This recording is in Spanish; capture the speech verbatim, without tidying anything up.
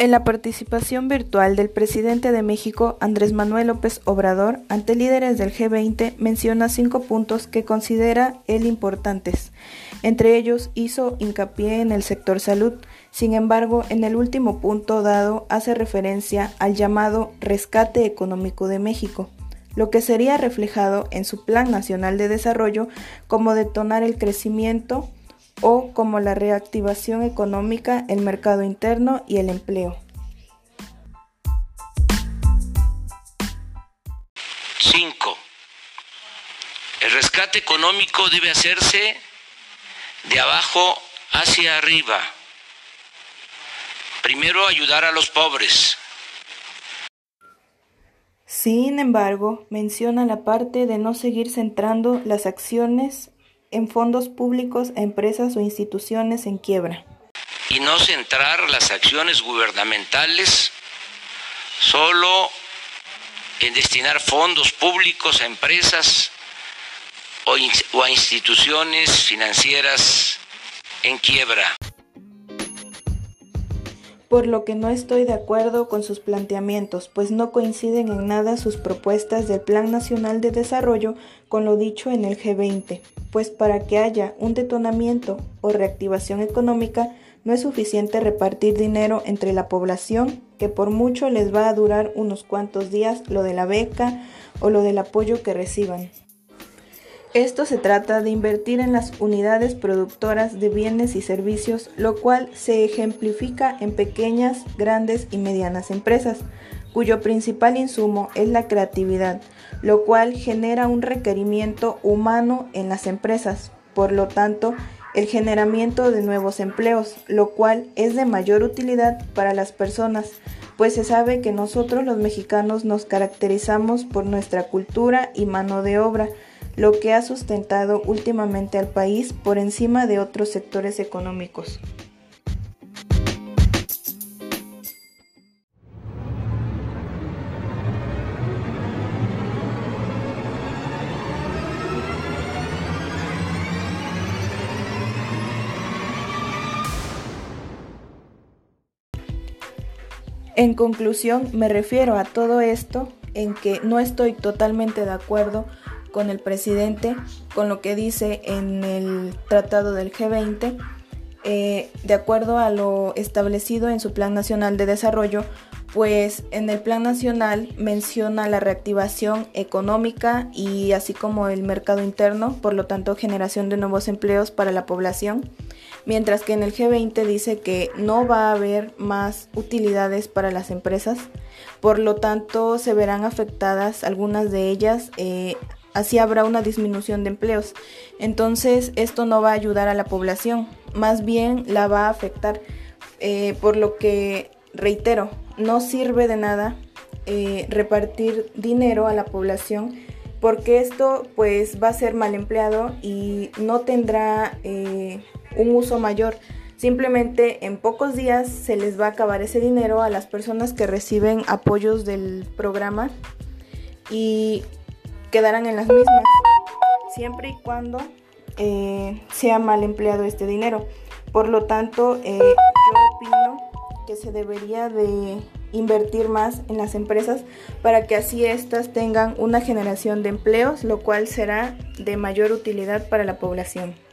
En la participación virtual del presidente de México, Andrés Manuel López Obrador, ante líderes del G veinte, menciona cinco puntos que considera él importantes. Entre ellos, hizo hincapié en el sector salud. Sin embargo, en el último punto dado, hace referencia al llamado rescate económico de México, lo que sería reflejado en su Plan Nacional de Desarrollo como detonar el crecimiento o como la reactivación económica, el mercado interno y el empleo. cinco. El rescate económico debe hacerse de abajo hacia arriba. Primero, ayudar a los pobres. Sin embargo, menciona la parte de no seguir centrando las acciones en fondos públicos a empresas o instituciones en quiebra. Y no centrar las acciones gubernamentales solo en destinar fondos públicos a empresas o, o a instituciones financieras en quiebra. Por lo que no estoy de acuerdo con sus planteamientos, pues no coinciden en nada sus propuestas del Plan Nacional de Desarrollo con lo dicho en el G veinte, pues para que haya un detonamiento o reactivación económica no es suficiente repartir dinero entre la población, que por mucho les va a durar unos cuantos días lo de la beca o lo del apoyo que reciban. Esto se trata de invertir en las unidades productoras de bienes y servicios, lo cual se ejemplifica en pequeñas, grandes y medianas empresas, cuyo principal insumo es la creatividad, lo cual genera un requerimiento humano en las empresas, por lo tanto, el generamiento de nuevos empleos, lo cual es de mayor utilidad para las personas, pues se sabe que nosotros los mexicanos nos caracterizamos por nuestra cultura y mano de obra, lo que ha sustentado últimamente al país por encima de otros sectores económicos. En conclusión, me refiero a todo esto en que no estoy totalmente de acuerdo con el presidente, con lo que dice en el tratado del G veinte, eh, de acuerdo a lo establecido en su Plan Nacional de Desarrollo, pues en el Plan Nacional menciona la reactivación económica y así como el mercado interno, por lo tanto generación de nuevos empleos para la población, mientras que en el G veinte dice que no va a haber más utilidades para las empresas, por lo tanto se verán afectadas algunas de ellas, eh, así habrá una disminución de empleos. Entonces, esto no va a ayudar a la población, más bien la va a afectar. Eh, por lo que, reitero, no sirve de nada eh, repartir dinero a la población, porque esto pues va a ser mal empleado y no tendrá eh, un uso mayor. Simplemente en pocos días se les va a acabar ese dinero a las personas que reciben apoyos del programa y quedarán en las mismas, siempre y cuando eh, sea mal empleado este dinero. Por lo tanto, eh, yo opino que se debería de invertir más en las empresas para que así éstas tengan una generación de empleos, lo cual será de mayor utilidad para la población.